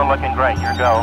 Eagle looking great. Your go.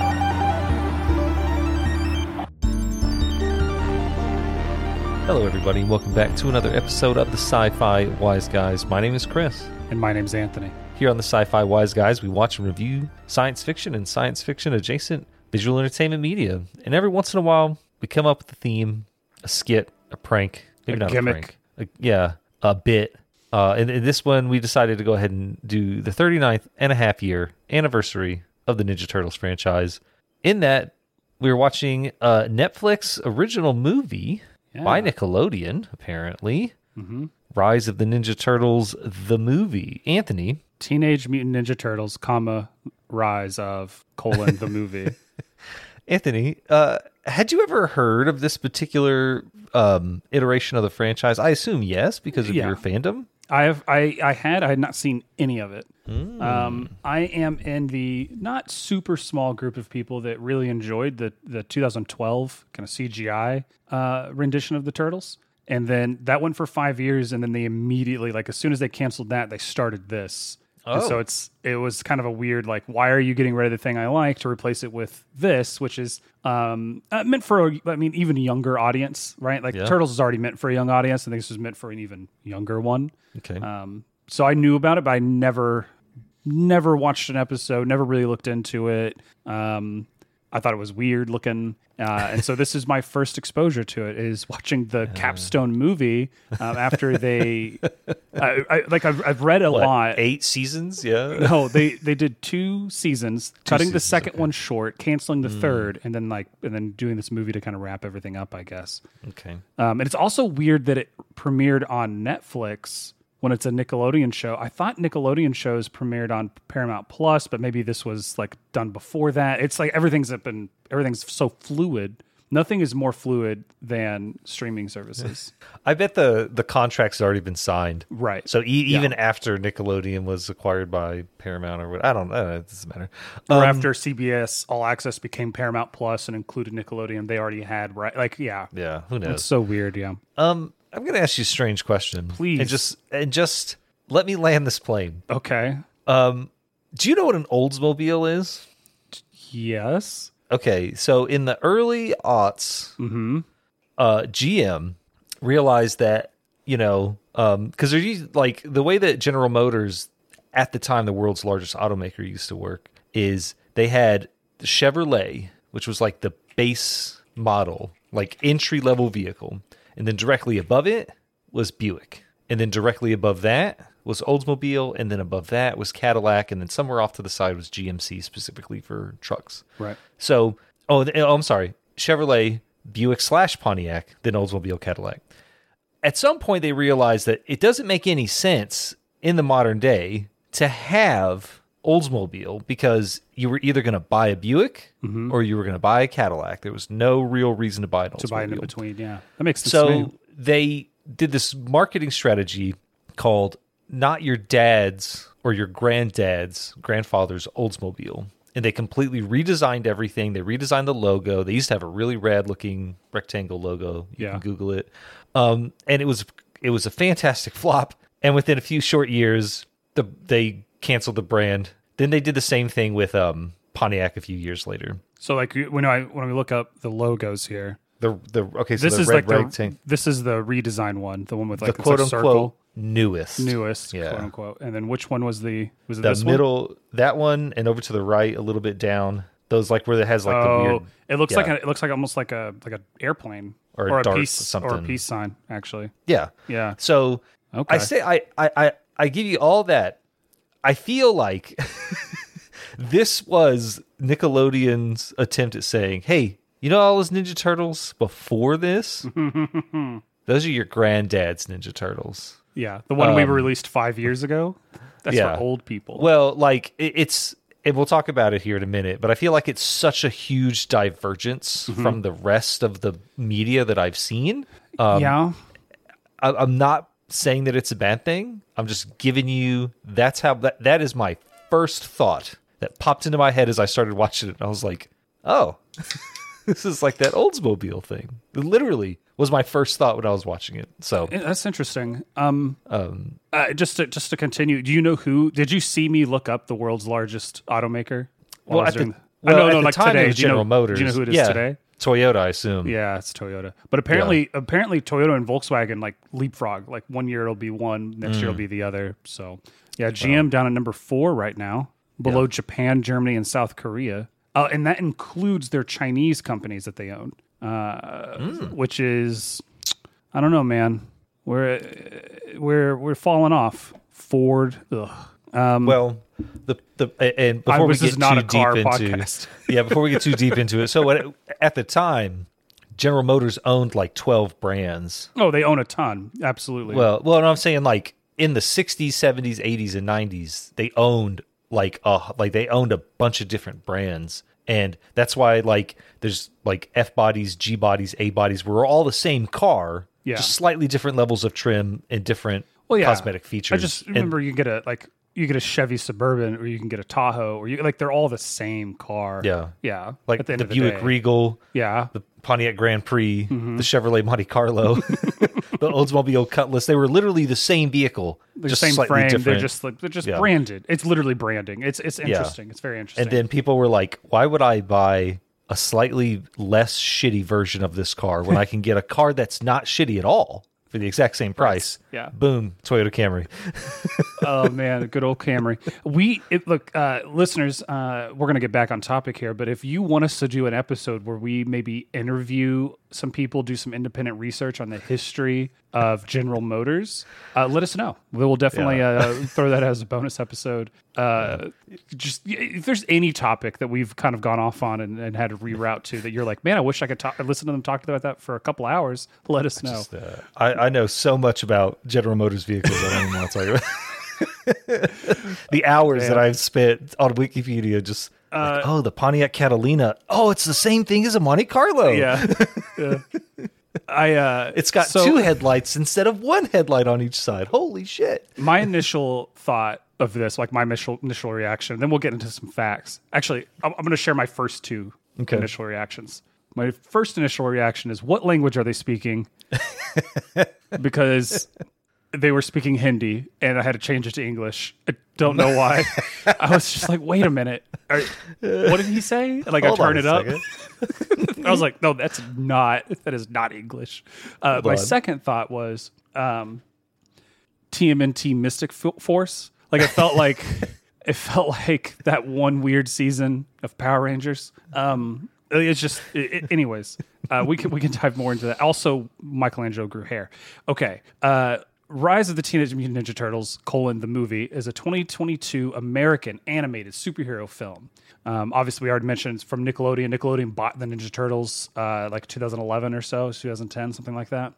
Hello, everybody. Welcome back to another episode of the Sci-Fi Wise Guys. My name is Chris. And my name's Anthony. Here on the Sci-Fi Wise Guys, we watch and review science fiction and science fiction adjacent visual entertainment media. And every once in a while, we come up with a theme, a skit, a prank. Maybe not a prank. Yeah, a bit. In this one, we decided to go ahead and do the 39th and a half year anniversary of the Ninja Turtles franchise. In that, we were watching a Netflix original movie by Nickelodeon, apparently. Mm-hmm. Rise of the Ninja Turtles, the movie. Anthony. Teenage Mutant Ninja Turtles, comma, Rise of, colon, the movie. Anthony, had you ever heard of this particular iteration of the franchise? I assume yes, because of your fandom. I had not seen any of it. I am in the not super small group of people that really enjoyed the 2012 kind of CGI rendition of the Turtles. And then that went for 5 years, and then they immediately, like as soon as they canceled that, they started this. Oh. And so it was kind of a weird, like, why are you getting rid of the thing I like to replace it with this, which is meant for, even a younger audience, right? Like, Turtles is already meant for a young audience, and this was meant for an even younger one. Okay. So I knew about it, but I never watched an episode, never really looked into it. I thought it was weird looking, and so this is my first exposure to it, is watching the capstone movie after they... I've read a lot. 8 seasons, yeah? No, they did 2 seasons, cutting the second one short, canceling the third, and then doing this movie to kind of wrap everything up, I guess. Okay. And it's also weird that it premiered on Netflix when it's a Nickelodeon show. I thought Nickelodeon shows premiered on Paramount Plus, but maybe this was like done before that. It's like everything's so fluid. Nothing is more fluid than streaming services. I bet the contract's already been signed, right? So even after Nickelodeon was acquired by Paramount or what, I don't know, it doesn't matter. Or after CBS All Access became Paramount Plus and included Nickelodeon, they already had right. Who knows? It's so weird. Yeah. I'm going to ask you a strange question. Please. And just let me land this plane. Okay. Do you know what an Oldsmobile is? Yes. Okay. So in the early aughts, GM realized that, because they're like the way that General Motors, at the time, the world's largest automaker, used to work, is they had the Chevrolet, which was like the base model, like entry-level vehicle. And then directly above it was Buick. And then directly above that was Oldsmobile. And then above that was Cadillac. And then somewhere off to the side was GMC, specifically for trucks. Right. So, I'm sorry. Chevrolet, Buick / Pontiac, then Oldsmobile, Cadillac. At some point, they realized that it doesn't make any sense in the modern day to have Oldsmobile, because you were either going to buy a Buick or you were going to buy a Cadillac. There was no real reason to buy an Oldsmobile. To buy an in-between, yeah. That makes sense. So they did this marketing strategy called not your dad's or your grandfather's Oldsmobile. And they completely redesigned everything. They redesigned the logo. They used to have a really rad-looking rectangle logo. You can Google it. And it was a fantastic flop. And within a few short years, they canceled the brand. Then they did the same thing with Pontiac a few years later. So, like, when we look up the logos here, this is the redesign one, the one with like the quote unquote circle. newest, quote unquote. And then which one was the this middle one? That one, and over to the right a little bit down. Those like where it has like the weird. It looks like it looks like almost like an airplane or a dart piece, or something, or a peace sign actually. Yeah, yeah. So okay. I say I give you all that. I feel like this was Nickelodeon's attempt at saying, hey, you know all those Ninja Turtles before this? Those are your granddad's Ninja Turtles. Yeah, the one we released 5 years ago? That's for old people. Well, like, we'll talk about it here in a minute, but I feel like it's such a huge divergence from the rest of the media that I've seen. I'm not saying that it's a bad thing. I'm just giving you that is my first thought that popped into my head as I started watching it. And I was like, oh, this is like that Oldsmobile thing. It literally was my first thought when I was watching it. So that's interesting. Just to continue, did you see me look up the world's largest automaker? Well, at the time, today, it was General Motors. Do you know who it is today? Toyota, I assume. Yeah, it's Toyota. But apparently, Toyota and Volkswagen like leapfrog. Like 1 year it'll be one, next year it'll be the other. So yeah, GM down at number 4 right now, below Japan, Germany, and South Korea. And that includes their Chinese companies that they own, which is, I don't know, man. We're falling off. Ford. Ugh. Well, and before we get too deep into it. So at the time, General Motors owned like 12 brands. Oh, they own a ton, absolutely. Well, and I'm saying like in the 60s, 70s, 80s, and 90s, they owned a bunch of different brands, and that's why like there's like F bodies, G bodies, A bodies. We're all the same car, just slightly different levels of trim and different cosmetic features. I just remember you get a Chevy Suburban, or you can get a Tahoe, or they're all the same car. Yeah, yeah. Like at the end of the Buick Regal, the Pontiac Grand Prix, the Chevrolet Monte Carlo, the Oldsmobile Cutlass. They were literally the same vehicle, the same frame. Different. They're just branded. It's literally branding. It's interesting. Yeah. It's very interesting. And then people were like, "Why would I buy a slightly less shitty version of this car when I can get a car that's not shitty at all?" For the exact same price. Yeah. Boom. Toyota Camry. Oh, man. Good old Camry. Listeners, we're going to get back on topic here, but if you want us to do an episode where we maybe interview some people, do some independent research on the history of General Motors, let us know. We will definitely throw that as a bonus episode. Just if there's any topic that we've kind of gone off on and had to reroute to that you're like, man, I wish I could listen to them talk about that for a couple hours, let us know. I know so much about General Motors vehicles I don't even want to talk about. The hours that I've spent on Wikipedia just... the Pontiac Catalina. Oh, it's the same thing as a Monte Carlo. Yeah. It's got two headlights instead of one headlight on each side. Holy shit. My initial thought of this, like my initial reaction, then we'll get into some facts. Actually, I'm going to share my first two initial reactions. My first initial reaction is, what language are they speaking? Because... they were speaking Hindi, and I had to change it to English. I don't know why. I was just like, wait a minute. What did he say? Like, I turned it up. I was like, no, that is not English. My second thought was TMNT Mystic Force. Like, it felt like that one weird season of Power Rangers. It's just, anyways, we can dive more into that. Also, Michelangelo grew hair. Okay. Rise of the Teenage Mutant Ninja Turtles, the movie, is a 2022 American animated superhero film. Obviously, we already mentioned it's from Nickelodeon. Nickelodeon bought the Ninja Turtles 2011 or so, 2010, something like that.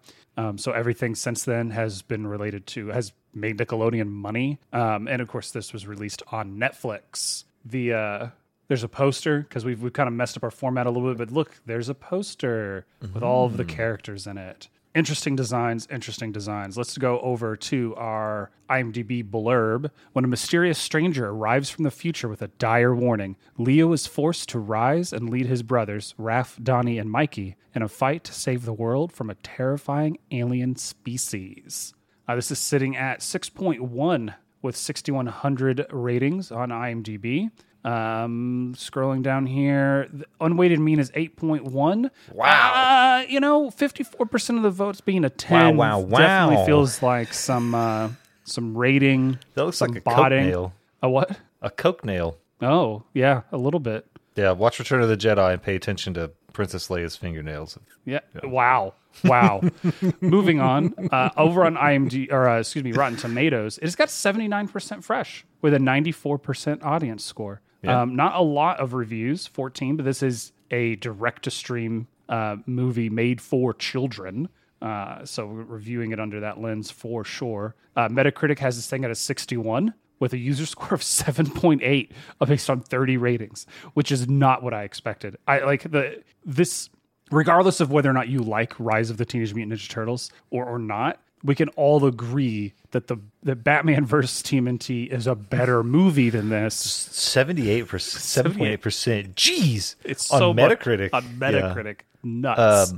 So everything since then has made Nickelodeon money. And of course, this was released on Netflix. There's a poster, because we've kind of messed up our format a little bit, but look, there's a poster with all of the characters in it. Interesting designs. Let's go over to our IMDb blurb. When a mysterious stranger arrives from the future with a dire warning, Leo is forced to rise and lead his brothers, Raph, Donnie, and Mikey, in a fight to save the world from a terrifying alien species. This is sitting at 6.1 with 6,100 ratings on IMDb. Scrolling down here, the unweighted mean is 8.1. Wow. 54% of the votes being a 10. Wow. Definitely feels like some rating. That looks like a botting. Coke nail. A what? A Coke nail. Oh, yeah, a little bit. Yeah, watch Return of the Jedi and pay attention to Princess Leia's fingernails. Yeah. Wow. Moving on, over on IMDb, or Rotten Tomatoes, it's got 79% fresh with a 94% audience score. Yeah. Not a lot of reviews, 14, but this is a direct-to-stream movie made for children. So we're reviewing it under that lens for sure. Metacritic has this thing at a 61 with a user score of 7.8 based on 30 ratings, which is not what I expected. Regardless of whether or not you like Rise of the Teenage Mutant Ninja Turtles or not, we can all agree that the Batman vs. TMNT is a better movie than this. 78%. Jeez, it's on so Metacritic. On Metacritic, nuts.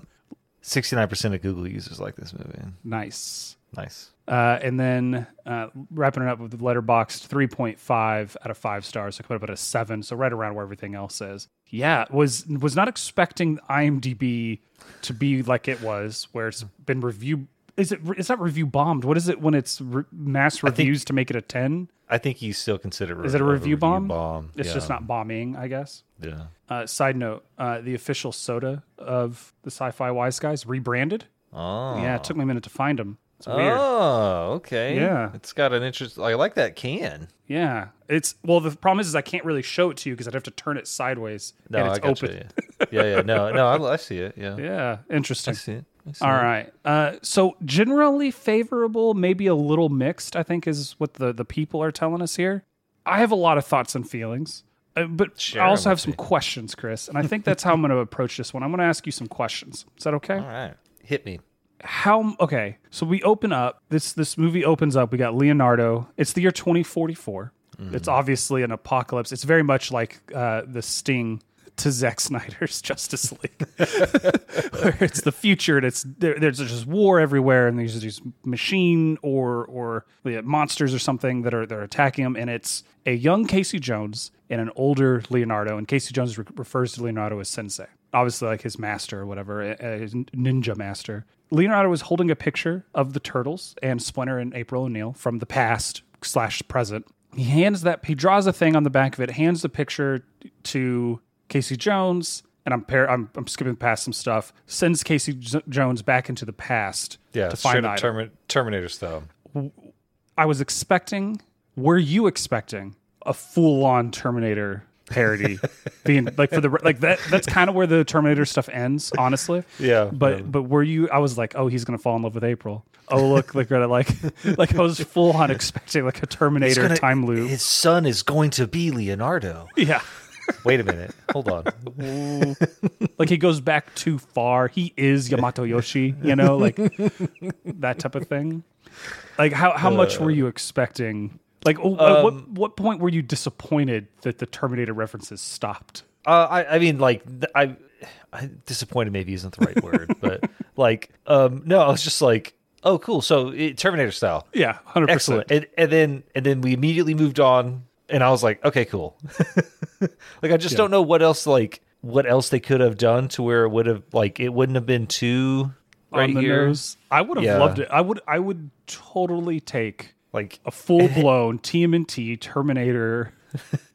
69% of Google users like this movie. Nice. Nice. And then wrapping it up with Letterboxd 3.5 out of 5 stars. So coming up at a 7. So right around where everything else is. Yeah, was not expecting IMDb to be like it was, where it's been review. It's not review bombed. What is it when it's mass reviews to make it a 10? I think you still consider it. Is it a review bomb? It's just not bombing, I guess. Yeah. Side note, the official soda of the Sci-Fi Wise Guys rebranded. Oh. Yeah, it took me a minute to find them. It's weird. Oh, okay. Yeah. It's got an interest. I like that can. Yeah. It's well, the problem is I can't really show it to you because I'd have to turn it sideways. No, and it's open. Yeah. Yeah, yeah. No, I see it. Yeah. Yeah. Interesting. I see it. All right. So generally favorable, maybe a little mixed, I think is what the people are telling us here. I have a lot of thoughts and feelings, but sure, I also have some questions, Chris. And I think that's how I'm going to approach this one. I'm going to ask you some questions. Is that okay? All right. Hit me. Okay. So we open up. This movie opens up. We got Leonardo. It's the year 2044. Mm. It's obviously an apocalypse. It's very much like the Sting to Zack Snyder's Justice League, where it's the future and there's just war everywhere, and there's these machine or monsters or something that are attacking them, and it's a young Casey Jones and an older Leonardo, and Casey Jones refers to Leonardo as sensei, obviously like his master or whatever, his ninja master. Leonardo was holding a picture of the Turtles and Splinter and April O'Neil from the past/present. He draws a thing on the back of it, hands the picture to Casey Jones, and I'm skipping past some stuff, sends Casey Jones back into the past to find the item. Terminator style. Were you expecting a full-on Terminator parody? Being like that's kind of where the Terminator stuff ends, honestly. Yeah. But were you? I was like, oh, he's gonna fall in love with April. Oh, look, like I was full on expecting like a Terminator time loop. His son is going to be Leonardo. Yeah. Wait a minute. Hold on. Like he goes back too far. He is Yamato Yoshi, like that type of thing. Like how much were you expecting? Like what point were you disappointed that the Terminator references stopped? I mean, disappointed maybe isn't the right word, but no, I was just like, oh, cool. So Terminator style. Yeah, 100%. Excellent. And then we immediately moved on. And I was like, okay, cool. Like, I just don't know what else they could have done to where it would have, it wouldn't have been too right here. I would have loved it. I would totally take a full blown TMNT Terminator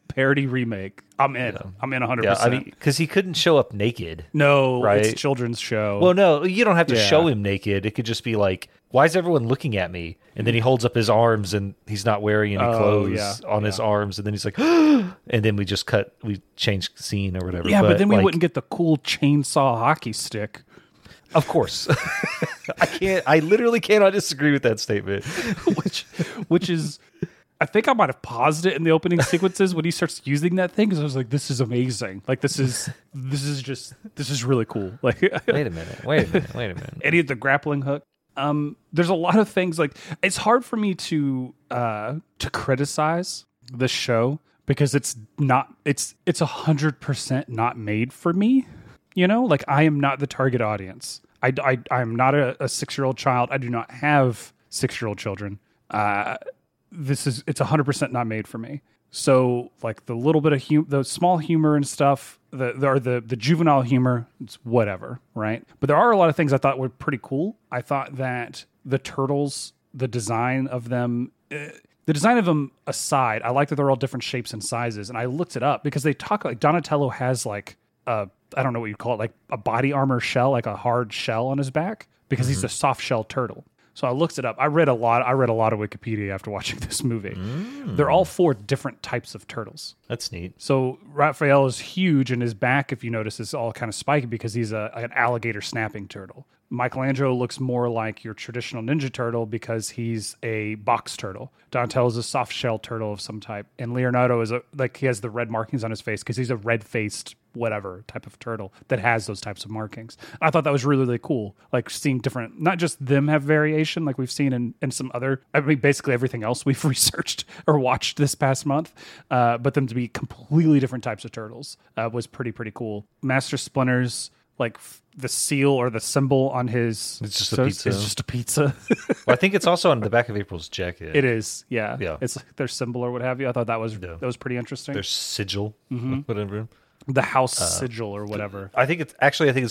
parody remake. I'm in. Yeah. I'm in 100%. Yeah, I mean, because he couldn't show up naked. No, right? It's children's show. Well, no, you don't have to show him naked. It could just be like, why is everyone looking at me? And then he holds up his arms, and he's not wearing any clothes on his arms. And then he's like, and then we just change scene or whatever. Yeah, but then we wouldn't get the cool chainsaw hockey stick. Of course. I literally cannot disagree with that statement. Which is... I think I might have paused it in the opening sequences when he starts using that thing, because I was like, "This is amazing! Like this is really cool!" Like, wait a minute! Any of the grappling hook. There's a lot of things it's hard for me to criticize the show because it's 100% not made for me. I am not the target audience. I am not a 6-year-old child. I do not have 6-year-old children. It's 100% not made for me. So the little bit of the small humor and stuff, the juvenile humor, it's whatever, right? But there are a lot of things I thought were pretty cool. I thought that the Turtles, the design of them aside, I like that they're all different shapes and sizes. And I looked it up because they talk Donatello has I don't know what you call it, a body armor shell, like a hard shell on his back, because he's a soft shell turtle. So I looked it up. I read a lot of Wikipedia after watching this movie. Mm. They're all 4 different types of turtles. That's neat. So Raphael is huge, and his back, if you notice, is all kind of spiky because he's an alligator snapping turtle. Michelangelo looks more like your traditional ninja turtle because he's a box turtle. Donatello is a soft shell turtle of some type. And Leonardo is he has the red markings on his face because he's a red-faced whatever type of turtle that has those types of markings. I thought that was really, really cool. Seeing different, not just them have variation like we've seen in some other, I mean, basically everything else we've researched or watched this past month, but them to be completely different types of turtles was pretty, pretty cool. Master Splinter's like the seal or the symbol on his... It's just a pizza. It's just a pizza. Well, I think it's also on the back of April's jacket. It is, yeah. Yeah. It's like their symbol or what have you. I thought that was pretty interesting. Their sigil, whatever. The house sigil or whatever. I think it's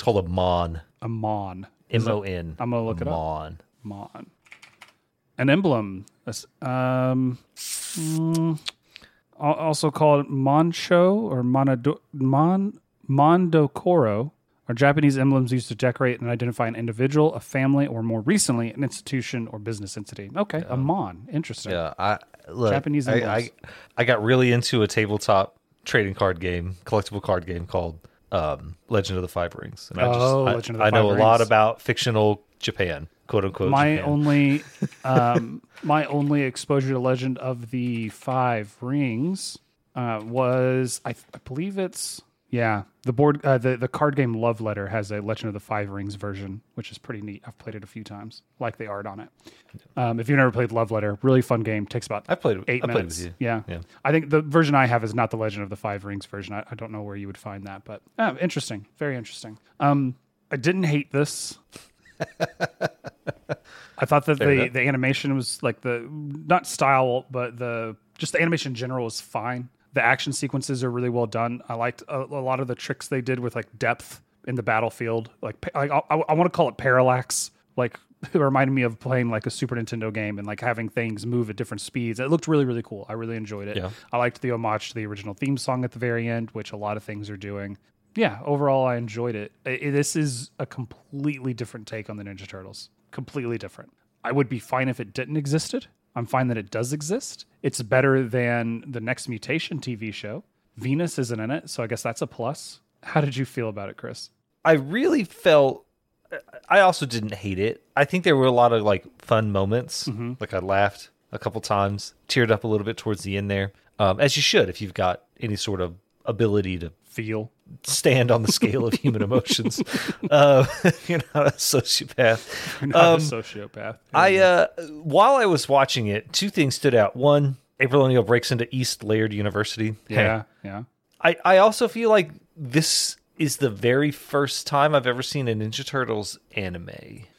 called a mon. A mon. M-O-N. I'm going to look it up. Mon. An emblem. Also called Moncho or Mondokoro are Japanese emblems used to decorate and identify an individual, a family, or more recently, an institution or business entity. Okay, a mon. Interesting. Yeah, Japanese emblems. I got really into a tabletop trading card game, collectible card game called Legend of the Five Rings. And I know a lot about fictional Japan. Quote unquote, my only exposure to Legend of the Five Rings was I believe the card game Love Letter has a Legend of the Five Rings version, which is pretty neat. I've played it a few times, like the art on it. If you've never played Love Letter, really fun game. Takes about 8 minutes. Played with you. Yeah. I think the version I have is not the Legend of the Five Rings version. I don't know where you would find that, but interesting, very interesting. I didn't hate this. I thought that the animation was like the animation in general was fine. The action sequences are really well done. I liked a lot of the tricks they did with like depth in the battlefield. Like I want to call it parallax. Like it reminded me of playing like a Super Nintendo game and like having things move at different speeds. It looked really, really cool. I really enjoyed it. Yeah. I liked the homage to the original theme song at the very end, which a lot of things are doing. Yeah, overall, I enjoyed it. This is a completely different take on the Ninja Turtles. Completely different. I would be fine if it didn't existed. I'm fine that it does exist. It's better than the next Mutation TV show. Venus isn't in it, so I guess that's a plus. How did you feel about it, Chris? I also didn't hate it. I think there were a lot of like fun moments. Mm-hmm. Like I laughed a couple times, teared up a little bit towards the end there. As you should if you've got any sort of ability to stand on the scale of human emotions. You're not a sociopath. You're not a sociopath. While I was watching it, two things stood out. One, April O'Neil breaks into East Laird University. Yeah. I also feel like this is the very first time I've ever seen a Ninja Turtles anime.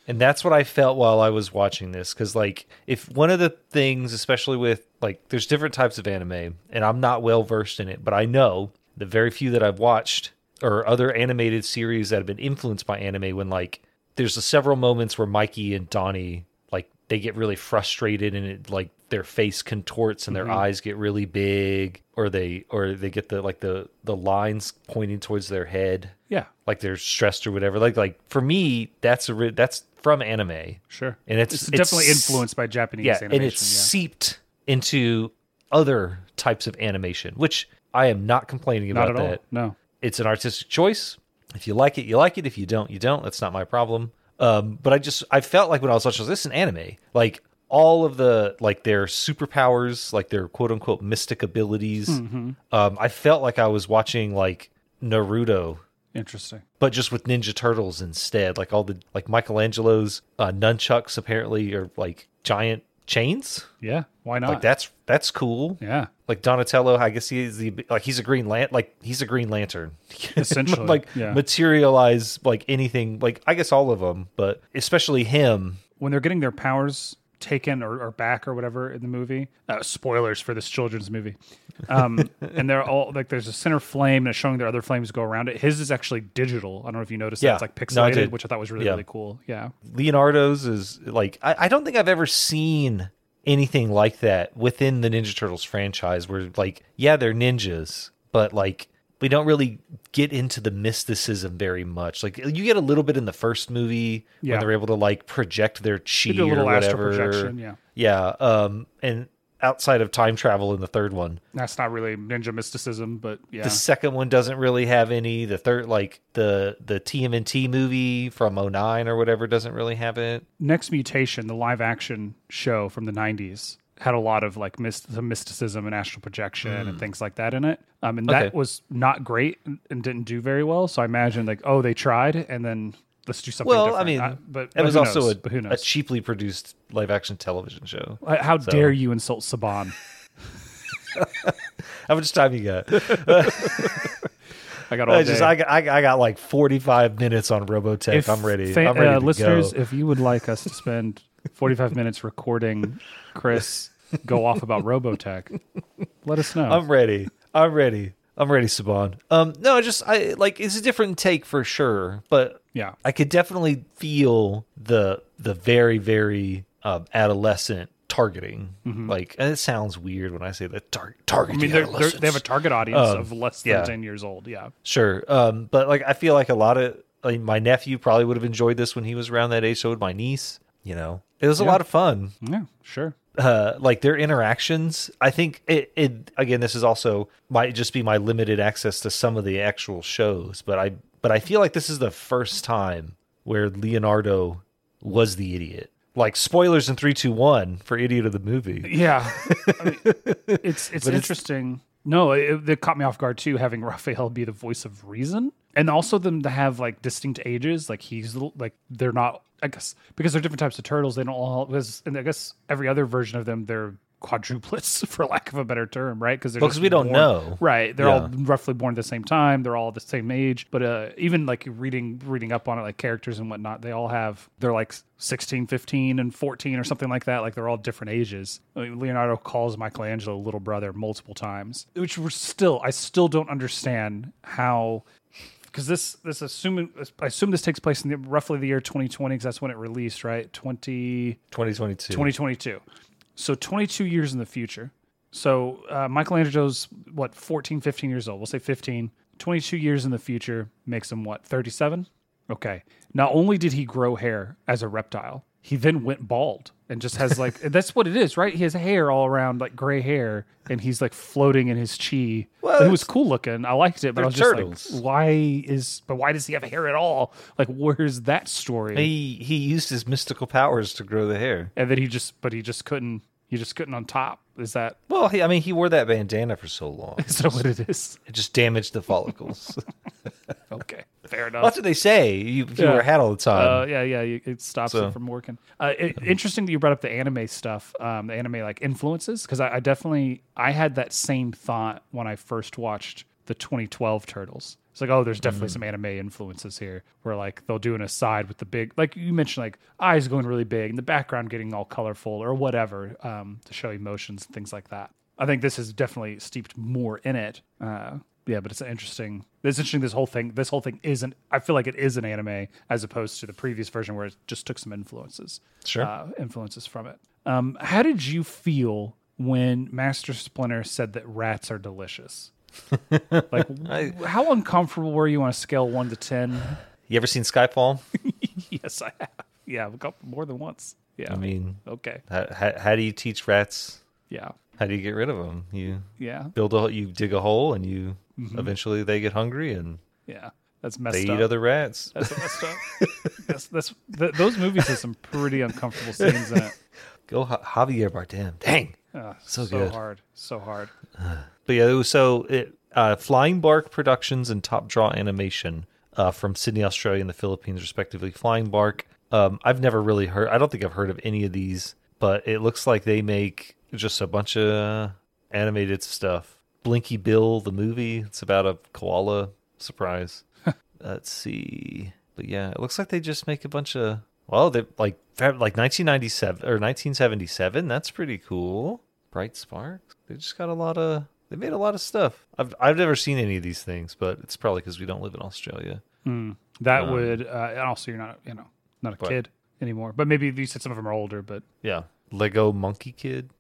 And that's what I felt while I was watching this. Because, like, if one of the things, especially with, like, there's different types of anime, and I'm not well-versed in it, but I know the very few that I've watched or other animated series that have been influenced by anime when, like, there's several moments where Mikey and Donnie, like, they get really frustrated and it, like, their face contorts and their eyes get really big or they get the lines pointing towards their head. Yeah. Like they're stressed or whatever. Like for me, that's from anime. Sure. And it's definitely influenced by Japanese animation. And it's seeped into other types of animation, which I am not complaining about that. No. It's an artistic choice. If you like it, you like it. If you don't, you don't. That's not my problem. But I felt like when I was watching this in anime, like all of the, like their superpowers, like their quote unquote mystic abilities. Mm-hmm. I felt like I was watching like Naruto. Interesting. But just with Ninja Turtles instead, like all the, like Michelangelo's nunchucks apparently are like giant chains. Yeah. Why not? Like that's cool. Yeah. Like Donatello, I guess he's a Green Lantern. Essentially. Materialize like anything, like I guess all of them, but especially him. When they're getting their powers taken or back or whatever in the movie, spoilers for this children's movie. And they're all like, there's a center flame and it's showing their other flames go around it. His is actually digital. I don't know if you noticed that. It's like pixelated, which I thought was really cool. Yeah. Leonardo's is like, I don't think I've ever seen anything like that within the Ninja Turtles franchise where like, yeah, they're ninjas, but like we don't really get into the mysticism very much. Like you get a little bit in the first movie when they're able to like project their chi or whatever. Astral projection, yeah. Yeah. And outside of time travel in the third one, that's not really ninja mysticism, but yeah. The second one doesn't really have any. The third, like the TMNT movie from 2009 or whatever, doesn't really have it. Next Mutation, the live action show from the 90s, had a lot of like mysticism and astral projection and things like that in it. That was not great and didn't do very well. So I imagine like, oh, they tried and then let's do something different. Well, I mean, but it was also a cheaply produced live action television show. How dare you insult Saban? How much time you got? I got all day. I got like 45 minutes on Robotech. I'm ready. I'm ready to listeners, go. If you would like us to spend 45 minutes recording Chris go off about Robotech, let us know. I'm ready, Saban. It's a different take for sure, but yeah, I could definitely feel the very, very adolescent targeting. Mm-hmm. Like, and it sounds weird when I say that targeting. I mean, they have a target audience of less than 10 years old. Yeah, sure. But like, I feel like a lot of my nephew probably would have enjoyed this when he was around that age. So would my niece. You know, it was a lot of fun. Yeah, sure. Like their interactions, I think it again, this is also might just be my limited access to some of the actual shows, but I feel like this is the first time where Leonardo was the idiot. Like, spoilers in 3, 2, 1 for Idiot of the Movie. Yeah, I mean, it's interesting. No, it caught me off guard too, having Raphael be the voice of reason, and also them to have like distinct ages. Like he's like they're not. I guess because they're different types of turtles, they don't all. And I guess every other version of them, they're quadruplets, for lack of a better term, right? Because we don't know, right? They're all roughly born at the same time. They're all the same age. But even like reading up on it, like characters and whatnot, they all have. They're like 16, 15, and 14 or something like that. Like they're all different ages. I mean, Leonardo calls Michelangelo little brother multiple times, which I still don't understand how. Because I assume this takes place in roughly the year 2020, because that's when it released, right? 2022. So 22 years in the future. So Michelangelo's, 14, 15 years old. We'll say 15. 22 years in the future makes him, 37? Okay. Not only did he grow hair as a reptile, he then went bald and just has, that's what it is, right? He has hair all around, like, gray hair, and he's, floating in his chi. Well, it was cool looking. I liked it, but I was just turtles. Why does he have hair at all? Like, where's that story? He used his mystical powers to grow the hair. And then he just couldn't on top. Is that... Well, he wore that bandana for so long. Is that what it is? It just damaged the follicles. Okay. Fair enough. That's what they say. You wear a hat all the time. It stops it from working. Interesting that you brought up the anime stuff, the anime influences, because I had that same thought when I first watched the 2012 Turtles. It's like, oh, there's definitely some anime influences here where, they'll do an aside with the big... Like, you mentioned, eyes going really big and the background getting all colorful or whatever to show emotions and things like that. I think this is definitely steeped more in it. But it's interesting this whole thing isn't, I feel like it is an anime as opposed to the previous version where it just took some influences. Sure. Influences from it. How did you feel when Master Splinter said that rats are delicious? How uncomfortable were you on a scale 1 to 10? You ever seen Skyfall? Yes, I have. Yeah, more than once. Yeah, I mean, okay. How do you teach rats? Yeah. How do you get rid of them? You you dig a hole, and you eventually they get hungry, and that's messed up. They eat other rats. That's messed up. Those movies have some pretty uncomfortable scenes in it. Go Javier Bardem. Dang. So good. So hard. But yeah, Flying Bark Productions and Top Draw Animation from Sydney, Australia, and the Philippines, respectively. Flying Bark, I've never really heard, I don't think I've heard of any of these, but it looks like they make just a bunch of animated stuff. Blinky Bill, the movie, it's about a koala. Surprise. Let's see. But yeah, it looks like they just make a bunch of, they're 1997 or 1977. That's pretty cool. Bright Sparks. They just got a lot of... They made a lot of stuff. I've never seen any of these things, but it's probably because we don't live in Australia. That would... and also, you're not a kid anymore. But maybe you said some of them are older, but... Yeah. Lego Monkey Kid.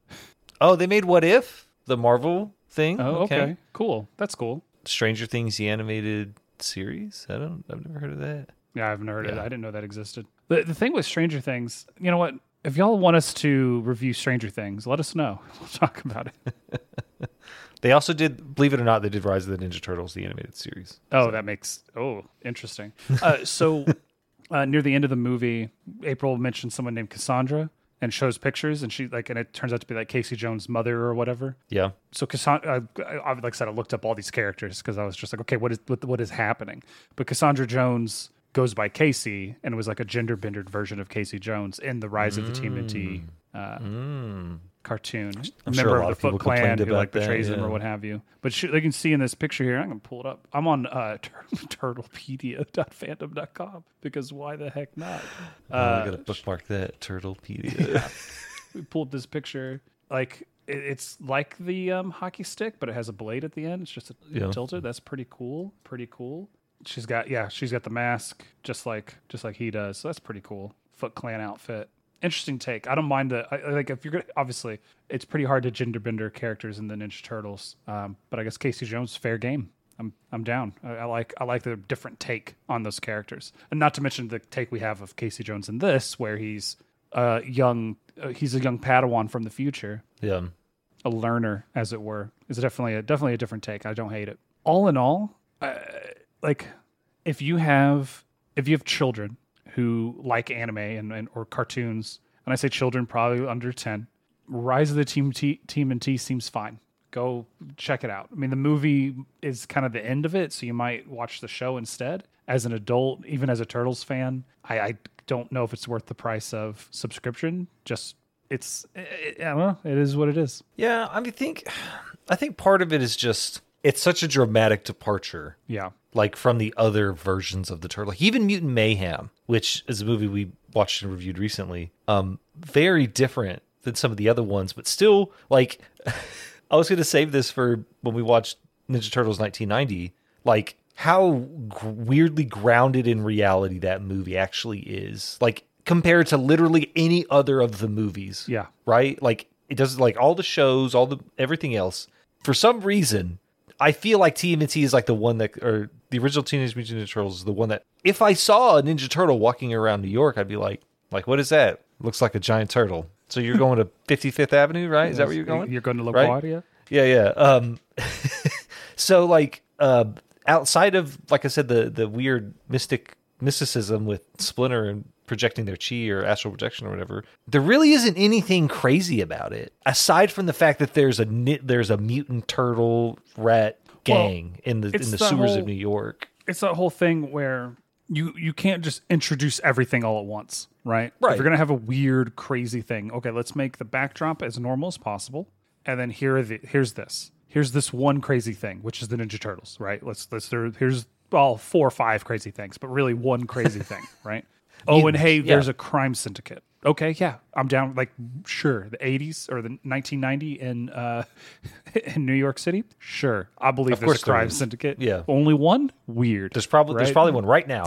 Oh, they made What If? The Marvel thing? Oh, okay. Cool. That's cool. Stranger Things, the animated series? I've never heard of that. Yeah, I've never heard of it. I didn't know that existed. The thing with Stranger Things... You know what? If y'all want us to review Stranger Things, let us know. We'll talk about it. They also did, believe it or not, they did Rise of the Ninja Turtles, the animated series. Oh, so. That makes... Oh, interesting. Near the end of the movie, April mentioned someone named Cassandra and shows pictures, and she and it turns out to be Casey Jones' mother or whatever. Yeah. So Cassandra, I looked up all these characters because I was just what is happening? But Cassandra Jones goes by Casey and was a gender-bendered version of Casey Jones in the Rise of the TMNT cartoon. I'm sure a lot of people complained about the Foot Clan who betrays them or what have you. But they can see in this picture here. I'm going to pull it up. I'm on turtlepedia.fandom.com because why the heck not? I got to bookmark that, Turtlepedia. Yeah. We pulled this picture. Like, it's like the hockey stick, but it has a blade at the end. It's just tilted. That's pretty cool. Pretty cool. She's got the mask just like he does. So that's pretty cool. Foot Clan outfit. Interesting take. I don't mind obviously it's pretty hard to gender bend characters in the Ninja Turtles. But I guess Casey Jones, fair game. I'm down. I like the different take on those characters, and not to mention the take we have of Casey Jones in this, where he's a young Padawan from the future. Yeah, a learner, as it were. It's definitely a different take. I don't hate it. All in all, if you have children who like anime or cartoons, and I say children probably under 10, Rise of the Team NT seems fine. Go check it out. I mean, the movie is kind of the end of it, so you might watch the show instead. As an adult, even as a Turtles fan, I don't know if it's worth the price of subscription. Just, I don't know, it is what it is. Yeah, I think part of it is just, it's such a dramatic departure. Yeah. Like from the other versions of the turtle, like even Mutant Mayhem, which is a movie we watched and reviewed recently, very different than some of the other ones, but still, like, I was going to save this for when we watched Ninja Turtles 1990, like how weirdly grounded in reality that movie actually is, like compared to literally any other of the movies. Yeah. Right? Like it does, like all the shows, everything else. For some reason, I feel like TMNT is like the one that, or the original Teenage Mutant Ninja Turtles is the one that, if I saw a Ninja Turtle walking around New York, I'd be like, what is that? Looks like a giant turtle. So you're going to 55th Avenue, right? Is that where you're going? You're going to LaGuardia? Right? Yeah. So like, outside of, like I said, the weird mysticism with Splinter and projecting their chi or astral projection or whatever, there really isn't anything crazy about it aside from the fact that there's a mutant turtle rat gang in the sewers of New York. It's that whole thing where you can't just introduce everything all at once, right? If you're gonna have a weird crazy thing, okay, let's make the backdrop as normal as possible, and then here's this one crazy thing, which is the Ninja Turtles, right? Here's all 4 or 5 crazy things, but really one crazy thing, right? Oh, and hey, there's a crime syndicate. Okay, yeah, I'm down. Like, sure, the 80s or the 1990 in New York City? Sure, I believe there's a crime syndicate. Yeah. Only one? Weird. There's probably one right now.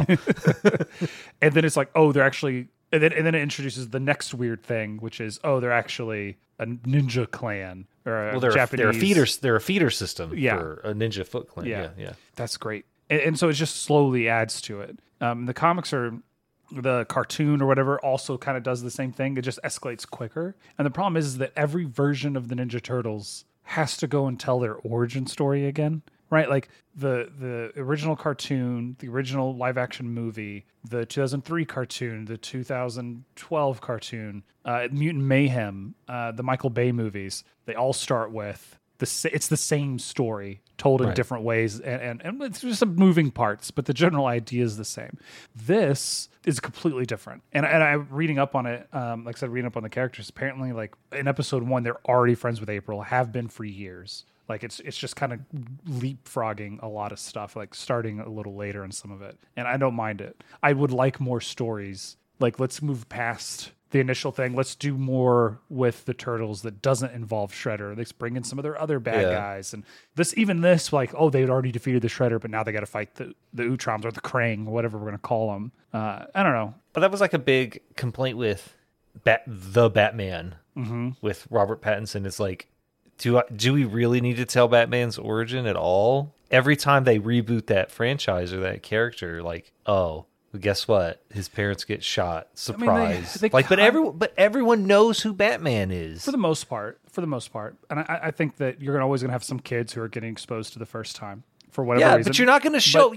And then it's like, oh, they're actually... And then it introduces the next weird thing, which is, oh, they're actually a ninja clan or a Japanese... They're a feeder system for a ninja Foot Clan. Yeah. That's great. And so it just slowly adds to it. The comics are... The cartoon or whatever also kind of does the same thing. It just escalates quicker. And the problem is that every version of the Ninja Turtles has to go and tell their origin story again, right? Like the original cartoon, the original live action movie, the 2003 cartoon, the 2012 cartoon, Mutant Mayhem, the Michael Bay movies, they all start with it's the same story told in different ways, and it's just some moving parts, but the general idea is the same. This is completely different. And I reading up on it, like I said, reading up on the characters, apparently like in episode 1, they're already friends with April, have been for years. Like it's just kind of leapfrogging a lot of stuff, like starting a little later in some of it. And I don't mind it. I would like more stories. Like let's move past the initial thing. Let's do more with the Turtles that doesn't involve Shredder. Let's bring in some of their other bad guys. And this, like, oh, they had already defeated the Shredder, but now they got to fight the Utroms or the Krang, whatever we're going to call them. I don't know. But that was like a big complaint with the Batman with Robert Pattinson. It's like, do we really need to tell Batman's origin at all? Every time they reboot that franchise or that character, like, oh, well, guess what? His parents get shot. Surprise! I mean, everyone knows who Batman is for the most part. And I think that you're always going to have some kids who are getting exposed to the first time for whatever reason. But you're not going to show.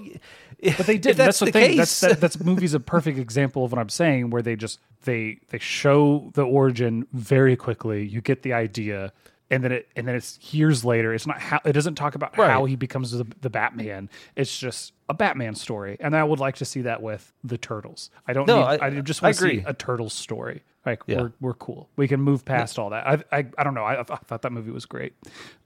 But they did. That's the thing. That's movie's a perfect example of what I'm saying, where they show the origin very quickly. You get the idea. And then it's years later. It's not how it doesn't talk about how he becomes the Batman. It's just a Batman story, and I would like to see that with the Turtles. I don't. I just want to see a Turtles story. Like we're cool. We can move past all that. I don't know. I thought that movie was great.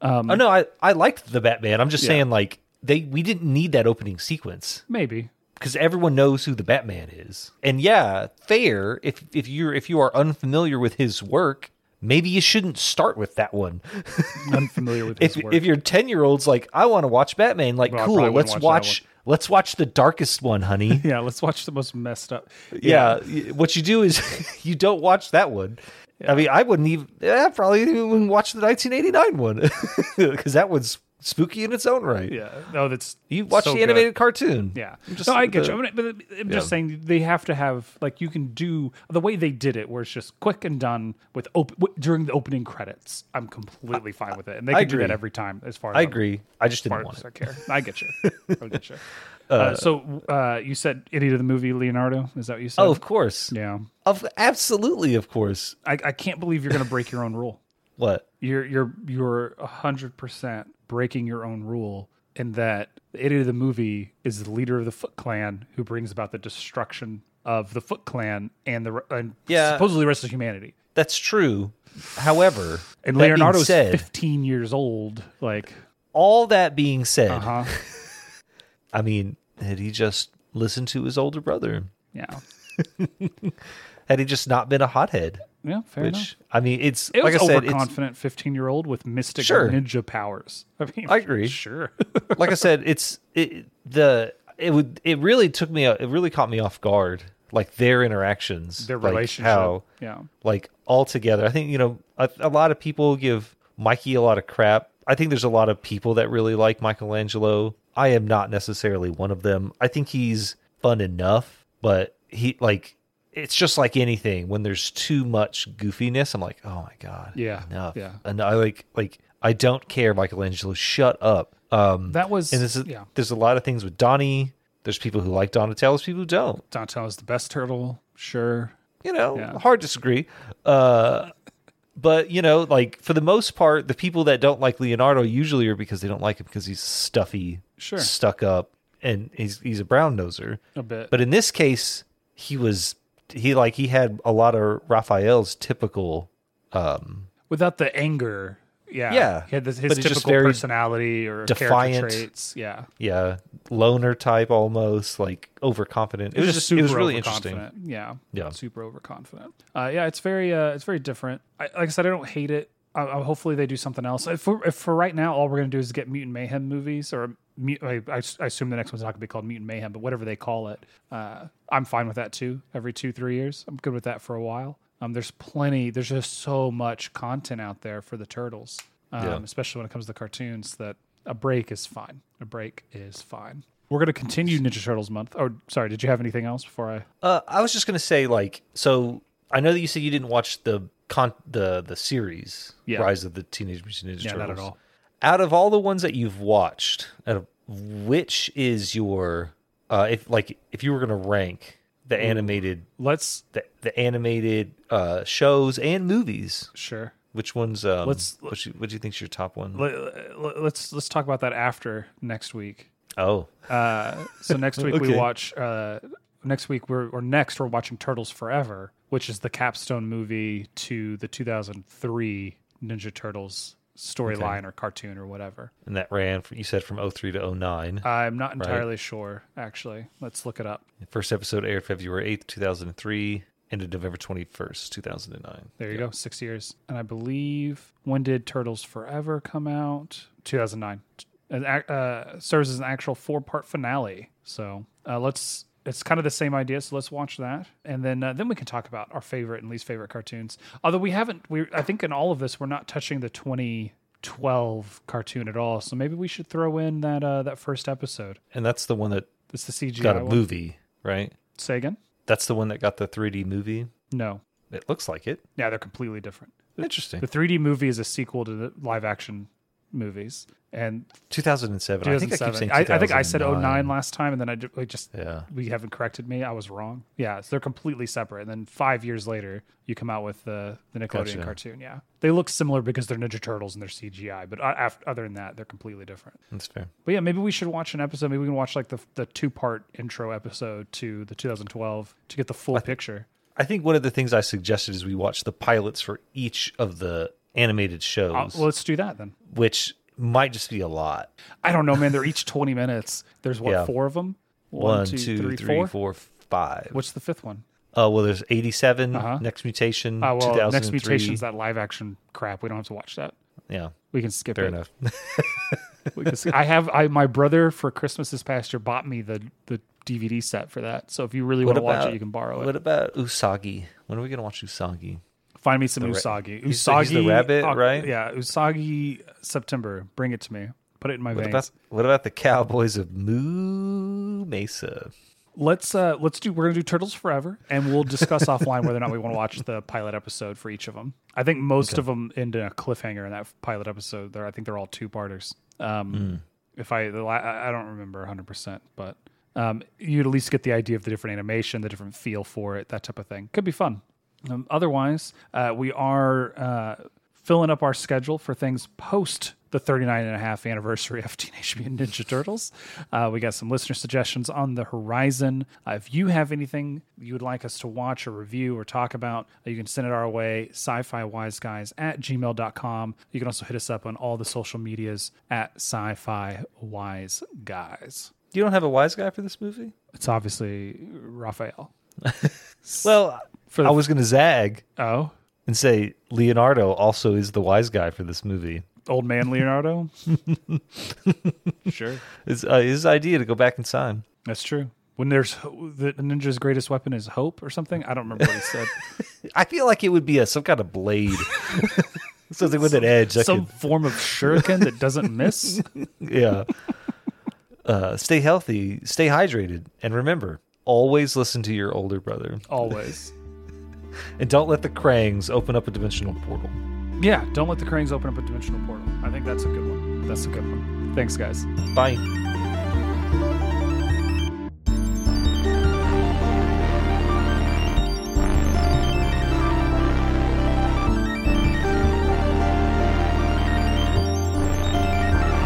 Oh no, I liked the Batman. I'm just saying, like we didn't need that opening sequence. Maybe because everyone knows who the Batman is. And yeah, fair. If you are unfamiliar with his work, maybe you shouldn't start with that one. Unfamiliar with his work. If your 10-year-old's like, I want to watch Batman. Like, well, cool. Let's watch the darkest one, honey. Yeah, let's watch the most messed up. Yeah, what you do is you don't watch that one. Yeah. I mean, I wouldn't even, I probably even watch the 1989 one because that one's spooky in its own right. Yeah, no, that's you watch so the animated good. Cartoon. Yeah, just, no, I get you. I'm just saying they have to have like you can do the way they did it, where it's just quick and done with during the opening credits. I'm completely fine with it, and they can do that every time. As far as I agree, I just didn't want it. I care. I get you. I get you. So you said idiot of the movie, Leonardo? Is that what you said? Oh, of course. Yeah. Absolutely, of course. I can't believe you're going to break your own rule. What? You're 100%. Breaking your own rule, and that the idiot of the movie is the leader of the Foot Clan who brings about the destruction of the Foot Clan and supposedly the rest of humanity. That's true. However, and Leonardo's 15 years old. Like all that being said, I mean, had he just listened to his older brother? Yeah. Had he just not been a hothead? Yeah, fair enough. I mean, it was like I said, overconfident 15-year-old with mystical ninja powers. I mean, I agree. Sure. Like I said, it really caught me off guard. Like their interactions, their relationship, all together. I think a lot of people give Mikey a lot of crap. I think there's a lot of people that really like Michelangelo. I am not necessarily one of them. I think he's fun enough, but it's just like anything. When there's too much goofiness, I'm like, oh my God. Yeah. Enough. Yeah. And I like, I don't care, Michelangelo, shut up. There's a lot of things with Donnie. There's people who like Donatello's, people who don't. Donatello's the best turtle. Sure. Hard to disagree. But for the most part, the people that don't like Leonardo usually are because they don't like him because he's stuffy, stuck up, and he's a brown noser a bit. But in this case, he had a lot of Raphael's typical, without the anger. Yeah. He had his typical personality or defiant traits. Yeah. Yeah. Loner type, almost like overconfident. It was really interesting. Yeah. Yeah. Super overconfident. It's very different. Like I said, I don't hate it. Hopefully they do something else. If for right now, all we're going to do is get Mutant Mayhem movies, or I assume the next one's not going to be called Mutant Mayhem, but whatever they call it, I'm fine with that too. Every 2-3 years, I'm good with that for a while. There's just so much content out there for the Turtles, especially when it comes to the cartoons, that a break is fine. We're going to continue Ninja Turtles month. Oh, sorry. Did you have anything else before I? I was just going to say, so I know that you said you didn't watch the series, Rise of the Teenage Mutant Ninja Turtles. Yeah, not at all. Out of all the ones that you've watched, which is your if you were going to rank the animated shows and movies, sure. Which one's what do you think's your top one? Let's talk about that after next week. Oh, so next week we watch. Next we're watching Turtles Forever, which is the capstone movie to the 2003 Ninja Turtles storyline or cartoon or whatever. And that ran, you said, from 2003 to 2009. I'm not entirely sure, actually. Let's look it up. The first episode aired February 8th, 2003, ended November 21st, 2009. There you go, 6 years. And I believe, when did Turtles Forever come out? 2009. Serves as an actual 4-part finale. So let's... It's kind of the same idea, so let's watch that, and then we can talk about our favorite and least favorite cartoons. Although I think in all of this we're not touching the 2012 cartoon at all. So maybe we should throw in that first episode. And that's the one that it's the CGI got a movie, right? Say again. That's the one that got the 3D movie. No, it looks like it. Yeah, they're completely different. Interesting. The 3D movie is a sequel to the live action movies. And 2007. I think I keep saying 2009. I think I said 2009 last time, and then we haven't corrected me. I was wrong. Yeah, so they're completely separate. And then 5 years later, you come out with the Nickelodeon cartoon. Yeah, they look similar because they're Ninja Turtles and they're CGI. But other than that, they're completely different. That's fair. But yeah, maybe we should watch an episode. Maybe we can watch the 2-part intro episode to the 2012 to get the full picture. I think one of the things I suggested is we watch the pilots for each of the animated shows. Let's do that then. Which might just be a lot. I don't know, man. They're each 20 minutes. There's what, four of them? One, two, three, four, five. What's the fifth one? Well, there's 87, Next Mutation, 2003. Next Mutation's that live action crap. We don't have to watch that. Yeah. We can skip it. Fair enough. My brother for Christmas this past year bought me the DVD set for that. So if you really want to watch it, you can borrow it. What about Usagi? When are we going to watch Usagi? Find me some Usagi. He's the rabbit, right? Yeah, Usagi September. Bring it to me. Put it in my veins. What about the Cowboys of Moo Mesa? We're going to do Turtles Forever, and we'll discuss offline whether or not we want to watch the pilot episode for each of them. I think most of them end in a cliffhanger in that pilot episode. I think they're all two-parters. I don't remember 100%, but you'd at least get the idea of the different animation, the different feel for it, that type of thing. Could be fun. Otherwise, we are filling up our schedule for things post the 39.5 anniversary of Teenage Mutant Ninja Turtles. We got some listener suggestions on the horizon. If you have anything you would like us to watch or review or talk about, you can send it our way, scifiwiseguys@gmail.com. You can also hit us up on all the social medias at scifiwiseguys. You don't have a wise guy for this movie? It's obviously Raphael. Well, I was going to zag and say Leonardo also is the wise guy for this movie. Old man Leonardo? Sure. It's his idea to go back in time. That's true. When there's the ninja's greatest weapon is hope or something? I don't remember what he said. I feel like it would be some kind of blade. Something with an edge. Some form of shuriken that doesn't miss? Yeah. Stay healthy, stay hydrated, and remember, always listen to your older brother. Always. And don't let the Krangs open up a dimensional portal. Yeah, don't let the Krangs open up a dimensional portal. I think that's a good one. That's a good one. Thanks, guys. Bye.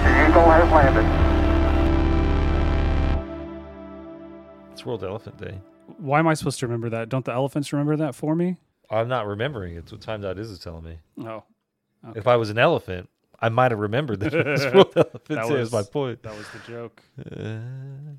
The Eagle has landed. It's World Elephant Day. Why am I supposed to remember that? Don't the elephants remember that for me? I'm not remembering it. It's what time that is telling me. Oh. Okay. If I was an elephant, I might have remembered that it was World Elephant Day. That was my point. That was the joke.